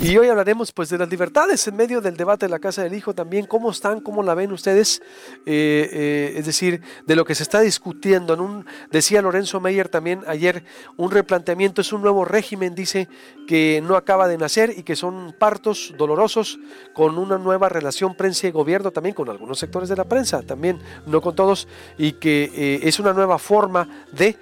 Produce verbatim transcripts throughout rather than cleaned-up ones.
Y hoy hablaremos pues de las libertades en medio del debate de la Casa del Hijo también, cómo están, cómo la ven ustedes, eh, eh, es decir, de lo que se está discutiendo. En un, decía Lorenzo Meyer también ayer, un replanteamiento es un nuevo régimen, dice, que no acaba de nacer y que son partos dolorosos con una nueva relación prensa y gobierno, también con algunos sectores de la prensa, también no con todos, y que eh, es una nueva forma de...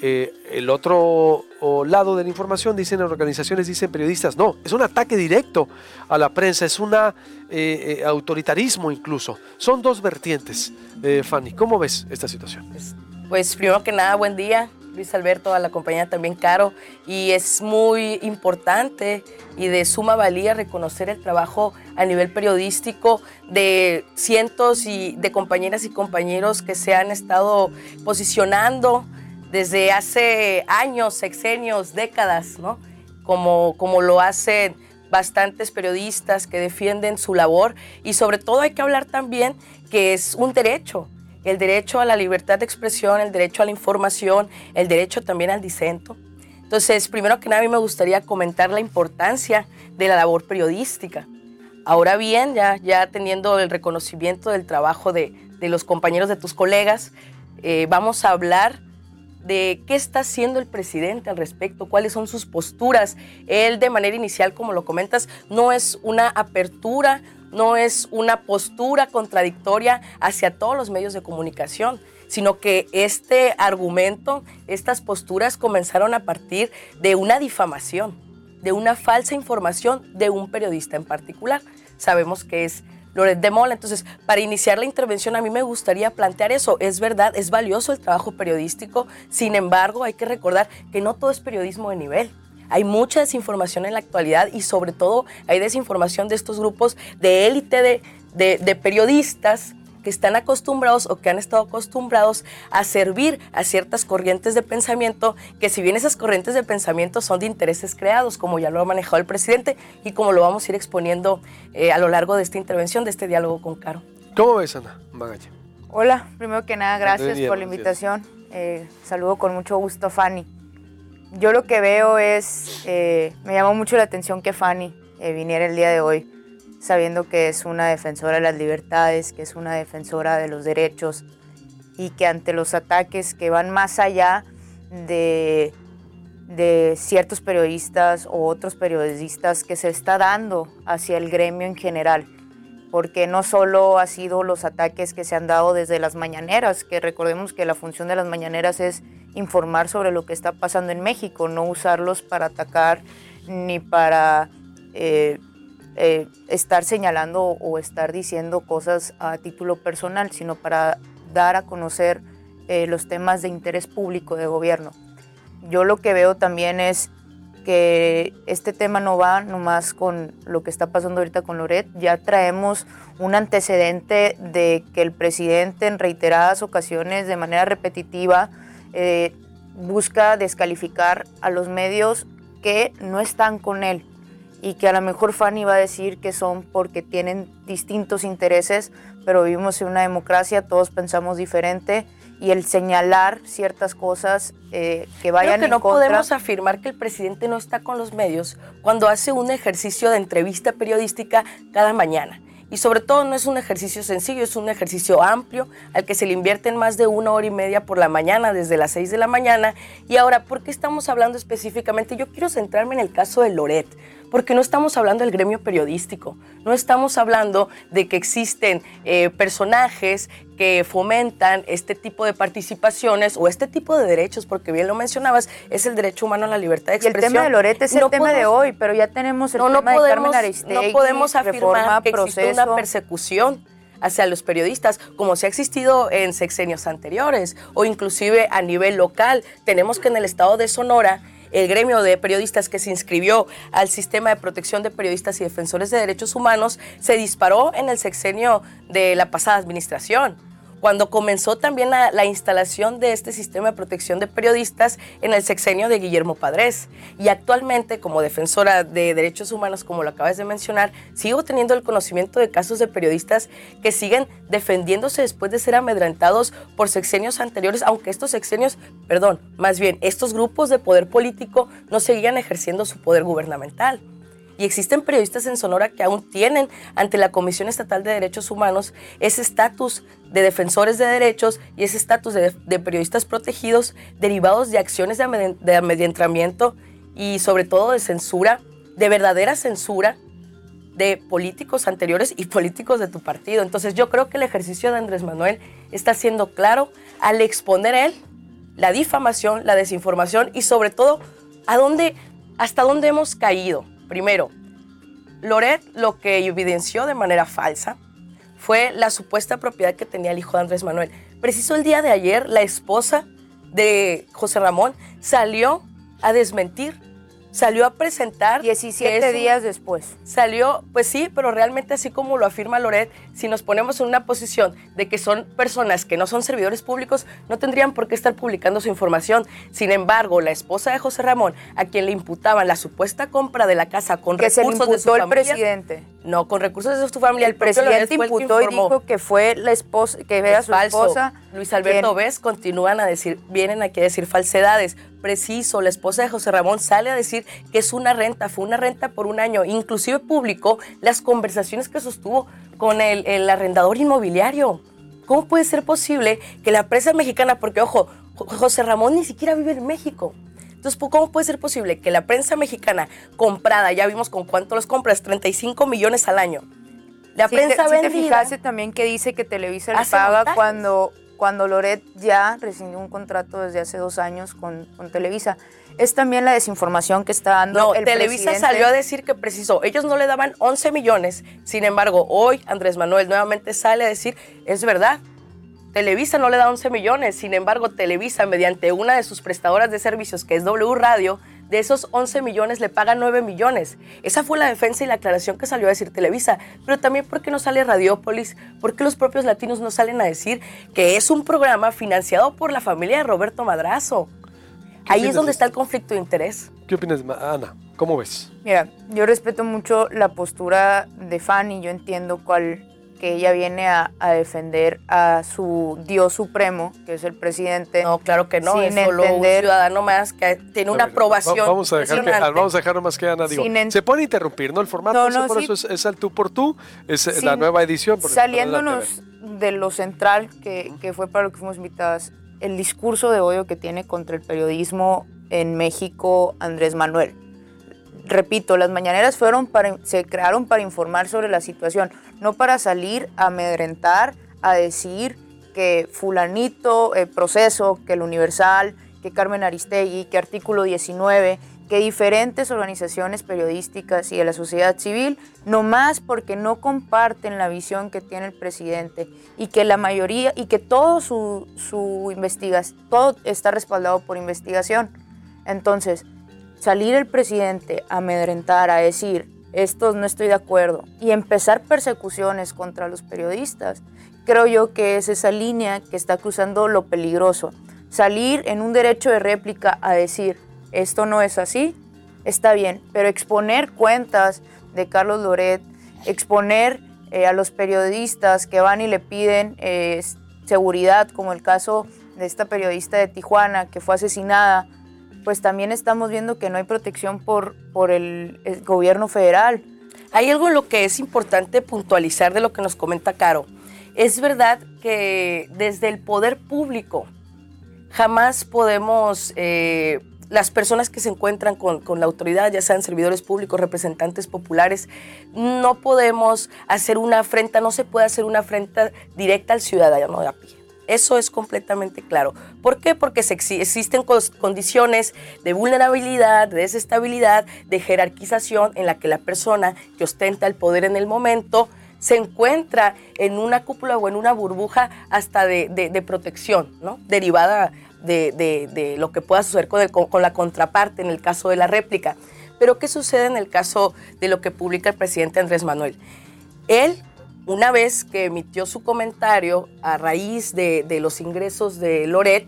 Eh, el otro lado de la información, dicen organizaciones, dicen periodistas, no, es un ataque directo a la prensa, es un eh, eh, autoritarismo incluso. Son dos vertientes. Eh, Fanny, ¿cómo ves esta situación? Pues, pues primero que nada, buen día, Luis Alberto, a la compañía también, Caro, y es muy importante y de suma valía reconocer el trabajo a nivel periodístico de cientos y de compañeras y compañeros que se han estado posicionando desde hace años, sexenios, décadas, ¿no? Como, como lo hacen bastantes periodistas que defienden su labor. Y sobre todo hay que hablar también que es un derecho, el derecho a la libertad de expresión, el derecho a la información, el derecho también al disento. Entonces, primero que nada, a mí me gustaría comentar la importancia de la labor periodística. Ahora bien, ya, ya teniendo el reconocimiento del trabajo de, de los compañeros de tus colegas, eh, vamos a hablar de qué está haciendo el presidente al respecto, cuáles son sus posturas. Él, de manera inicial, como lo comentas, no es una apertura, no es una postura contradictoria hacia todos los medios de comunicación, sino que este argumento, estas posturas comenzaron a partir de una difamación, de una falsa información de un periodista en particular. Sabemos que es Loret de Mola. Entonces, para iniciar la intervención, a mí me gustaría plantear eso. Es verdad, es valioso el trabajo periodístico, sin embargo, hay que recordar que no todo es periodismo de nivel. Hay mucha desinformación en la actualidad y sobre todo hay desinformación de estos grupos de élite de, de, de periodistas que están acostumbrados o que han estado acostumbrados a servir a ciertas corrientes de pensamiento, que si bien esas corrientes de pensamiento son de intereses creados, como ya lo ha manejado el presidente y como lo vamos a ir exponiendo eh, a lo largo de esta intervención, de este diálogo con Caro. ¿Cómo ves, Ana Magaña? Hola, primero que nada, gracias bien, por la invitación. Eh, saludo con mucho gusto a Fanny. Yo lo que veo es, eh, me llamó mucho la atención que Fanny eh, viniera el día de hoy, sabiendo que es una defensora de las libertades, que es una defensora de los derechos y que ante los ataques que van más allá de, de ciertos periodistas o otros periodistas que se está dando hacia el gremio en general, porque no solo ha sido los ataques que se han dado desde las mañaneras, que recordemos que la función de las mañaneras es informar sobre lo que está pasando en México, no usarlos para atacar ni para... Eh, Eh, estar señalando o estar diciendo cosas a título personal, sino para dar a conocer eh, los temas de interés público de gobierno. Yo lo que veo también es que este tema no va nomás con lo que está pasando ahorita con Loret, ya traemos un antecedente de que el presidente en reiteradas ocasiones de manera repetitiva eh, busca descalificar a los medios que no están con él, y que a lo mejor Fanny va a decir que son porque tienen distintos intereses, pero vivimos en una democracia, todos pensamos diferente, y el señalar ciertas cosas eh, que vayan en contra. Creo que no podemos afirmar que el presidente no está con los medios cuando hace un ejercicio de entrevista periodística cada mañana. Y sobre todo no es un ejercicio sencillo, es un ejercicio amplio al que se le invierten más de una hora y media por la mañana, desde las seis de la mañana. Y ahora, ¿por qué estamos hablando específicamente? Yo quiero centrarme en el caso de Loret, porque no estamos hablando del gremio periodístico, no estamos hablando de que existen eh, personajes que fomentan este tipo de participaciones o este tipo de derechos, porque bien lo mencionabas, es el derecho humano a la libertad de expresión. Y el tema de Loret es no el podemos, tema de hoy, pero ya tenemos el no, tema no podemos, de Carmen Aristegui, no podemos afirmar reforma, que existe proceso. Una persecución hacia los periodistas, como se ha existido en sexenios anteriores o inclusive a nivel local. Tenemos que en el estado de Sonora, el gremio de periodistas que se inscribió al sistema de protección de periodistas y defensores de derechos humanos se disparó en el sexenio de la pasada administración, cuando comenzó también la, la instalación de este sistema de protección de periodistas en el sexenio de Guillermo Padrés. Y actualmente, como defensora de derechos humanos, como lo acabas de mencionar, sigo teniendo el conocimiento de casos de periodistas que siguen defendiéndose después de ser amedrentados por sexenios anteriores, aunque estos sexenios, perdón, más bien, estos grupos de poder político no seguían ejerciendo su poder gubernamental. y existen periodistas en Sonora que aún tienen ante la Comisión Estatal de Derechos Humanos ese estatus de defensores de derechos y ese estatus de, de periodistas protegidos derivados de acciones de amedrentamiento y sobre todo de censura, de verdadera censura de políticos anteriores y políticos de tu partido. Entonces yo creo que el ejercicio de Andrés Manuel está siendo claro al exponer él la difamación, la desinformación y sobre todo a dónde, hasta dónde hemos caído. Primero, Loret lo que evidenció de manera falsa fue la supuesta propiedad que tenía el hijo de Andrés Manuel. Preciso el día de ayer, la esposa de José Ramón salió a desmentir, salió a presentar... diecisiete días después. Salió, pues sí, pero realmente así como lo afirma Loret, si nos ponemos en una posición de que son personas que no son servidores públicos, no tendrían por qué estar publicando su información. Sin embargo, la esposa de José Ramón, a quien le imputaban la supuesta compra de la casa con recursos de su familia... Que se le imputó el presidente. No, con recursos de su familia. El, el presidente imputó y dijo que fue la esposa, que era su esposa. Luis Alberto Vez continúan a decir, vienen aquí a decir falsedades. Preciso, la esposa de José Ramón sale a decir que es una renta, fue una renta por un año. Inclusive publicó las conversaciones que sostuvo con el, el arrendador inmobiliario. ¿Cómo puede ser posible que la prensa mexicana, porque ojo, José Ramón ni siquiera vive en México? Entonces, ¿cómo puede ser posible que la prensa mexicana comprada, ya vimos con cuánto los compras, treinta y cinco millones al año? La si prensa te, vendida... Si te fijaste también que dice que Televisa le paga montajes. cuando... cuando Loret ya recibió un contrato desde hace dos años con, con Televisa. Es también la desinformación que está dando no, el Televisa presidente. Salió a decir que preciso, ellos no le daban once millones, sin embargo, hoy Andrés Manuel nuevamente sale a decir, es verdad, Televisa no le da once millones, sin embargo, Televisa, mediante una de sus prestadoras de servicios, que es W Radio, de esos once millones le pagan nueve millones. Esa fue la defensa y la aclaración que salió a decir Televisa. Pero también, ¿por qué no sale Radiópolis? ¿Por qué los propios latinos no salen a decir que es un programa financiado por la familia de Roberto Madrazo? Ahí es donde está el conflicto de interés. ¿Qué opinas, Ana? ¿Cómo ves? Mira, yo respeto mucho la postura de Fanny. Yo entiendo cuál, que ella viene a, a defender a su Dios supremo, que es el presidente. No, claro que no, es solo entender, un ciudadano más que tiene una ver, aprobación. Vamos a dejar, que, vamos a dejar nomás que Ana, digo, en, se puede interrumpir, ¿no? El formato, no, no, eso por sí, eso es, es el tú por tú, es sin, la nueva edición. Saliéndonos de lo central, que, que fue para lo que fuimos invitadas, el discurso de odio que tiene contra el periodismo en México Andrés Manuel. Repito, las mañaneras fueron para, se crearon para informar sobre la situación, no para salir a amedrentar, a decir que fulanito, eh, Proceso, que El Universal, que Carmen Aristegui, que Artículo diecinueve, que diferentes organizaciones periodísticas y de la sociedad civil, nomás porque no comparten la visión que tiene el presidente y que la mayoría, y que todo su, su investigación, todo está respaldado por investigación. Entonces, salir el presidente a amedrentar, a decir, esto no estoy de acuerdo, y empezar persecuciones contra los periodistas, creo yo que es esa línea que está cruzando lo peligroso. Salir en un derecho de réplica a decir, esto no es así, está bien, pero exponer cuentas de Carlos Loret, exponer eh, a los periodistas que van y le piden eh, seguridad, como el caso de esta periodista de Tijuana que fue asesinada, pues también estamos viendo que no hay protección por, por el, el gobierno federal. Hay algo en lo que es importante puntualizar de lo que nos comenta Caro. Es verdad que desde el poder público jamás podemos, eh, las personas que se encuentran con, con la autoridad, ya sean servidores públicos, representantes populares, no podemos hacer una afrenta, no se puede hacer una afrenta directa al ciudadano de a pie. Eso es completamente claro. ¿Por qué? Porque se ex- existen cos- condiciones de vulnerabilidad, de desestabilidad, de jerarquización en la que la persona que ostenta el poder en el momento se encuentra en una cúpula o en una burbuja hasta de, de, de protección, ¿no? Derivada de, de, de lo que pueda suceder con, el, con la contraparte en el caso de la réplica. Pero ¿qué sucede en el caso de lo que publica el presidente Andrés Manuel? Él, una vez que emitió su comentario a raíz de, de los ingresos de Loret,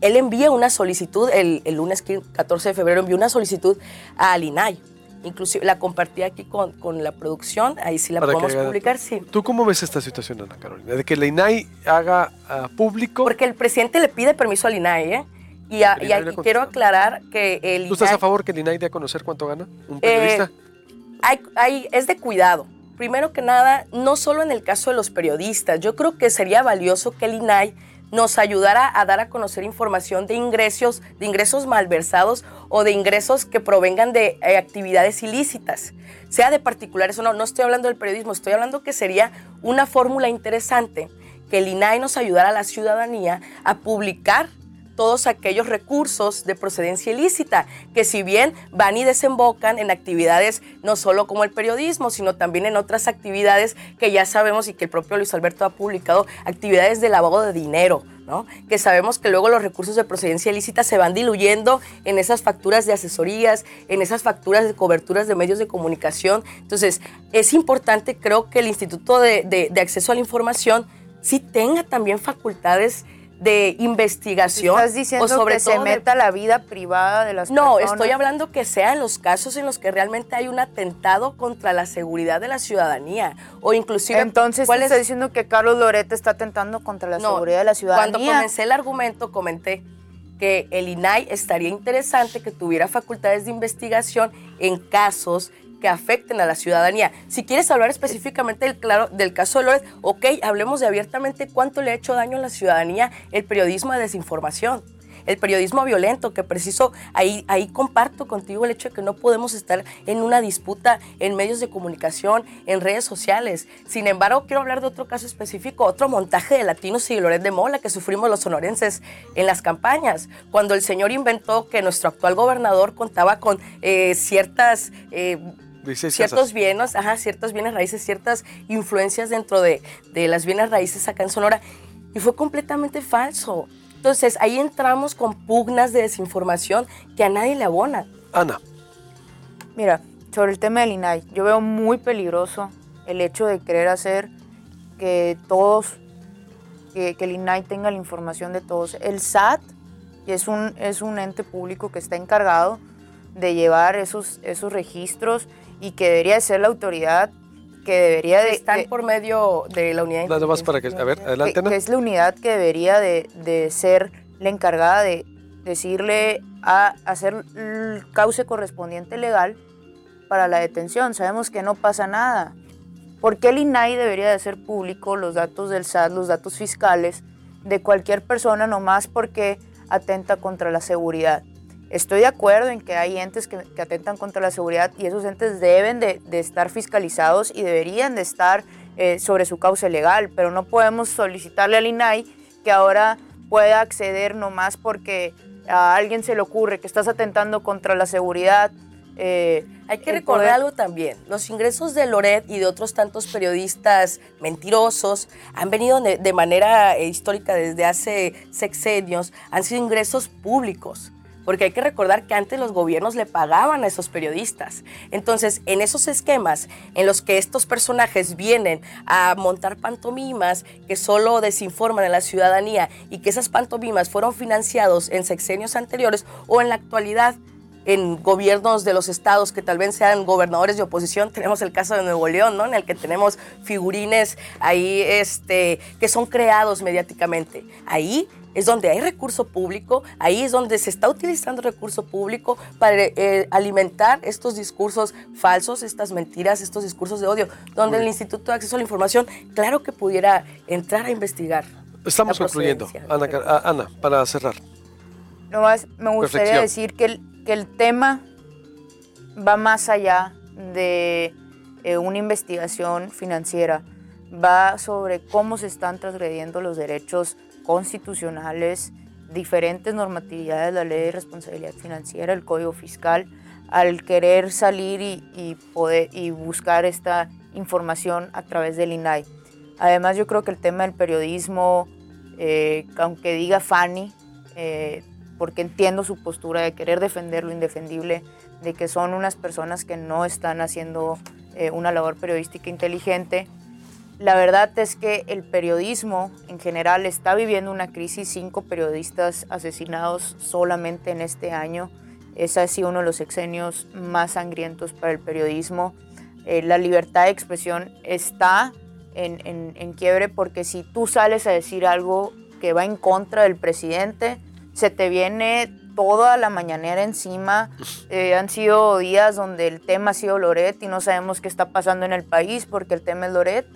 él envía una solicitud, el, el lunes catorce de febrero envió una solicitud al I N A I. Inclusive la compartí aquí con, con la producción, ahí sí la Para podemos que, publicar, sí. ¿Tú cómo ves esta situación, Ana Carolina? De que la I N A I haga uh, público... Porque el presidente le pide permiso al I N A I, ¿eh? Y, a, y, y aquí quiero aclarar que el I N A I... ¿Tú estás a favor que el I N A I dé a conocer cuánto gana un periodista? Eh, hay, hay, es de cuidado. Primero que nada, no solo en el caso de los periodistas, yo creo que sería valioso que el INAI nos ayudara a dar a conocer información de ingresos, de ingresos malversados o de ingresos que provengan de eh, actividades ilícitas, sea de particulares o no. No estoy hablando del periodismo, estoy hablando que sería una fórmula interesante que el INAI nos ayudara a la ciudadanía a publicar todos aquellos recursos de procedencia ilícita, que si bien van y desembocan en actividades no solo como el periodismo, sino también en otras actividades que ya sabemos y que el propio Luis Alberto ha publicado, actividades de lavado de dinero, ¿no? Que sabemos que luego los recursos de procedencia ilícita se van diluyendo en esas facturas de asesorías, en esas facturas de coberturas de medios de comunicación. Entonces, es importante, creo, que el Instituto de, de, de Acceso a la Información sí tenga también facultades de investigación. ¿Estás diciendo o sobre que todo se meta de... la vida privada de las no, personas? No, estoy hablando que sean los casos en los que realmente hay un atentado contra la seguridad de la ciudadanía o inclusive... Entonces, ¿cuál estás es? Diciendo que Carlos Loret está atentando contra la no, seguridad de la ciudadanía. Cuando comencé el argumento comenté que el INAI estaría interesante que tuviera facultades de investigación en casos que afecten a la ciudadanía. Si quieres hablar específicamente del, claro, del caso de Loret, ok, hablemos de abiertamente cuánto le ha hecho daño a la ciudadanía el periodismo de desinformación, el periodismo violento, que preciso, ahí, ahí comparto contigo el hecho de que no podemos estar en una disputa en medios de comunicación, en redes sociales. Sin embargo, quiero hablar de otro caso específico, otro montaje de Latinos y Loret de Mola que sufrimos los sonorenses en las campañas, cuando el señor inventó que nuestro actual gobernador contaba con eh, ciertas... Eh, Ciertos bienes, ajá, ciertos bienes raíces, ciertas influencias dentro de, de las bienes raíces acá en Sonora, y fue completamente falso. Entonces, ahí entramos con pugnas de desinformación que a nadie le abonan. Ana. Mira, sobre el tema del INAI, yo veo muy peligroso el hecho de querer hacer que todos, que, que el INAI tenga la información de todos. El S A T es un, es un ente público que está encargado de llevar esos, esos registros y que debería ser la autoridad que debería de... Están de, por medio de la unidad... Nada más para que... A ver, adelante. Que, que es la unidad que debería de, de ser la encargada de decirle a hacer el cauce correspondiente legal para la detención. Sabemos que no pasa nada. ¿Por qué el INAI debería de hacer público los datos del S A T, los datos fiscales de cualquier persona nomás porque atenta contra la seguridad? Estoy de acuerdo en que hay entes que, que atentan contra la seguridad y esos entes deben de, de estar fiscalizados y deberían de estar eh, sobre su cauce legal, pero no podemos solicitarle al INAI que ahora pueda acceder nomás porque a alguien se le ocurre que estás atentando contra la seguridad. Eh, hay que recordar poder... algo también, los ingresos de Loret y de otros tantos periodistas mentirosos han venido de, de manera histórica desde hace sexenios, han sido ingresos públicos. Porque hay que recordar que antes los gobiernos le pagaban a esos periodistas. Entonces, en esos esquemas en los que estos personajes vienen a montar pantomimas que solo desinforman a la ciudadanía y que esas pantomimas fueron financiados en sexenios anteriores o en la actualidad en gobiernos de los estados que tal vez sean gobernadores de oposición, tenemos el caso de Nuevo León, ¿no? En el que tenemos figurines ahí este, que son creados mediáticamente. Ahí... es donde hay recurso público, ahí es donde se está utilizando recurso público para eh, alimentar estos discursos falsos, estas mentiras, estos discursos de odio, donde el Instituto de Acceso a la Información, claro que pudiera entrar a investigar. Estamos concluyendo, Ana, Ana, para cerrar. Nomás me gustaría decir que el, que el tema va más allá de eh, una investigación financiera, va sobre cómo se están transgrediendo los derechos constitucionales, diferentes normatividades, la ley de responsabilidad financiera, el código fiscal, al querer salir y, y, poder, y buscar esta información a través del INAI. Además, yo creo que el tema del periodismo, eh, aunque diga Fanny, eh, porque entiendo su postura de querer defender lo indefendible, de que son unas personas que no están haciendo eh, una labor periodística inteligente. La verdad es que el periodismo en general está viviendo una crisis, cinco periodistas asesinados solamente en este año. Ese ha sido uno de los sexenios más sangrientos para el periodismo. Eh, la libertad de expresión está en, en, en quiebre porque si tú sales a decir algo que va en contra del presidente, se te viene toda la mañanera encima. Eh, han sido días donde el tema ha sido Loret y no sabemos qué está pasando en el país porque el tema es Loret.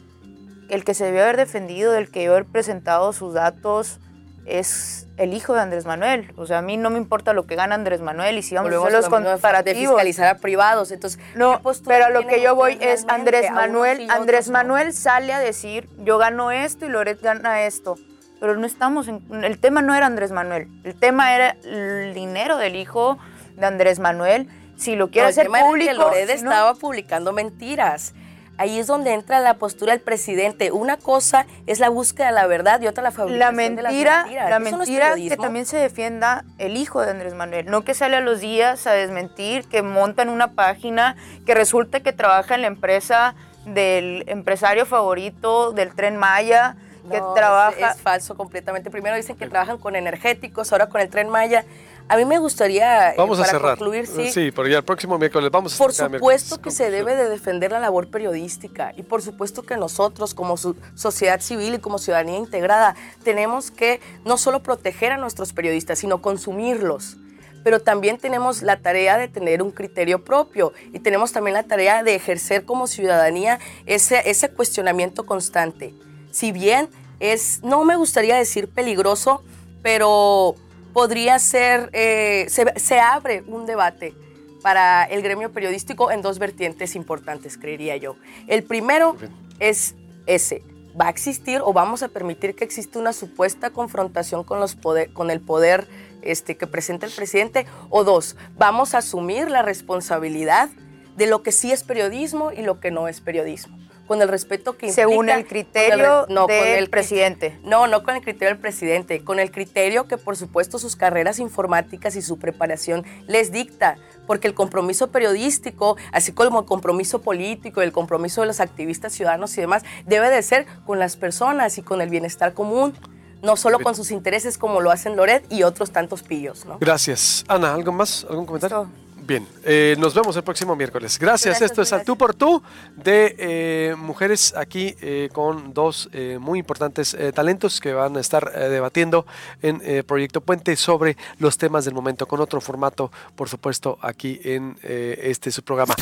El que se debió haber defendido, el que debió haber presentado sus datos es el hijo de Andrés Manuel. O sea, a mí no me importa lo que gana Andrés Manuel y si vamos Volvemos a hacer los comparativos. De fiscalizar a privados, entonces... No, pero a lo que yo voy es Andrés Manuel. Andrés Manuel sale a decir, yo gano esto y Loret gana esto. Pero no estamos en... El tema no era Andrés Manuel. El tema era el dinero del hijo de Andrés Manuel. Si lo quiere no, hacer público... El Loret sino, estaba publicando mentiras. Ahí es donde entra la postura del presidente. Una cosa es la búsqueda de la verdad y otra la fabricación la mentira, de las mentiras. La mentira no es que también se defienda el hijo de Andrés Manuel, no que sale a los días a desmentir, que montan una página, que resulta que trabaja en la empresa del empresario favorito del Tren Maya, que no, trabaja... Es, es falso completamente. Primero dicen que trabajan con energéticos, ahora con el Tren Maya. A mí me gustaría, vamos eh, para a cerrar. concluir, sí, sí porque ya el próximo miércoles vamos a... Por supuesto que se debe de defender la labor periodística y por supuesto que nosotros como sociedad civil y como ciudadanía integrada tenemos que no solo proteger a nuestros periodistas, sino consumirlos. Pero también tenemos la tarea de tener un criterio propio y tenemos también la tarea de ejercer como ciudadanía ese, ese cuestionamiento constante. Si bien es, no me gustaría decir peligroso, pero... podría ser, eh, se, se abre un debate para el gremio periodístico en dos vertientes importantes, creería yo. El primero es ese, va a existir o vamos a permitir que exista una supuesta confrontación con, los poder, con el poder este, que presenta el presidente, o dos, vamos a asumir la responsabilidad de lo que sí es periodismo y lo que no es periodismo. Con el respeto que implica... Según el criterio del presidente. No, no con el criterio del presidente, con el criterio que, por supuesto, sus carreras informáticas y su preparación les dicta, porque el compromiso periodístico, así como el compromiso político, el compromiso de los activistas ciudadanos y demás, debe de ser con las personas y con el bienestar común, no solo con sus intereses como lo hacen Loret y otros tantos pillos, ¿no? Gracias. Ana, ¿algo más? ¿Algún comentario? No. Bien, eh, nos vemos el próximo miércoles. Gracias, gracias esto gracias. es Al Tú por Tú de eh, mujeres aquí eh, con dos eh, muy importantes eh, talentos que van a estar eh, debatiendo en eh, Proyecto Puente sobre los temas del momento con otro formato, por supuesto, aquí en eh, este su programa.